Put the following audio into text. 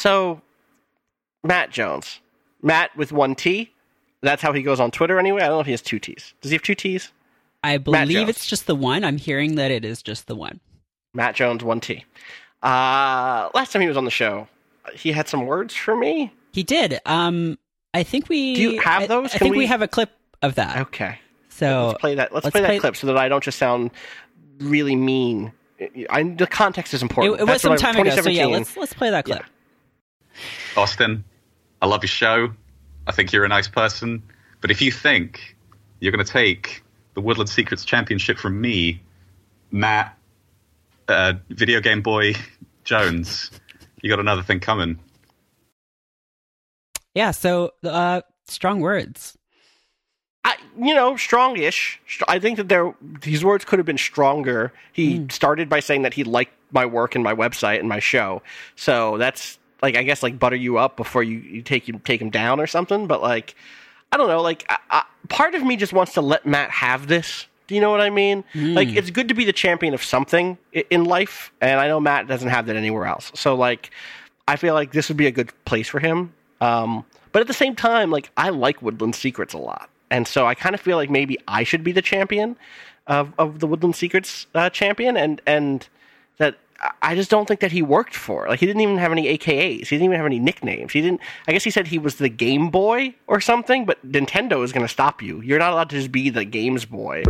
So, Matt Jones. Matt with one T. That's how he goes on Twitter anyway. I don't know if he has two T's. Does he have two T's? I believe it's just the one. I'm hearing that it is just the one. Matt Jones, one T. Last time he was on the show, he had some words for me. He did. I think we... Do you have those? I think we have a clip of that. Okay. So let's play that. Let's play that clip so that I don't just sound really mean. The context is important. It was some time ago, so yeah, let's play that clip. Yeah. Austin, I love your show. I think you're a nice person. But if you think you're going to take the Woodland Secrets Championship from me, Matt, video game boy Jones, you got another thing coming. Yeah, so strong words. Strong-ish. I think that his words could have been stronger. He started by saying that he liked my work and my website and my show. So that's, I guess, butter you up before you take him down or something. But, I don't know. I part of me just wants to let Matt have this. Do you know what I mean? It's good to be the champion of something in life. And I know Matt doesn't have that anywhere else. So, I feel like this would be a good place for him. But at the same time, I like Woodland Secrets a lot. And so I kind of feel like maybe I should be the champion of the Woodland Secrets champion. And that I just don't think that he worked for. He didn't even have any AKAs. He didn't even have any nicknames. I guess he said he was the Game Boy or something, but Nintendo is going to stop you. You're not allowed to just be the Games Boy.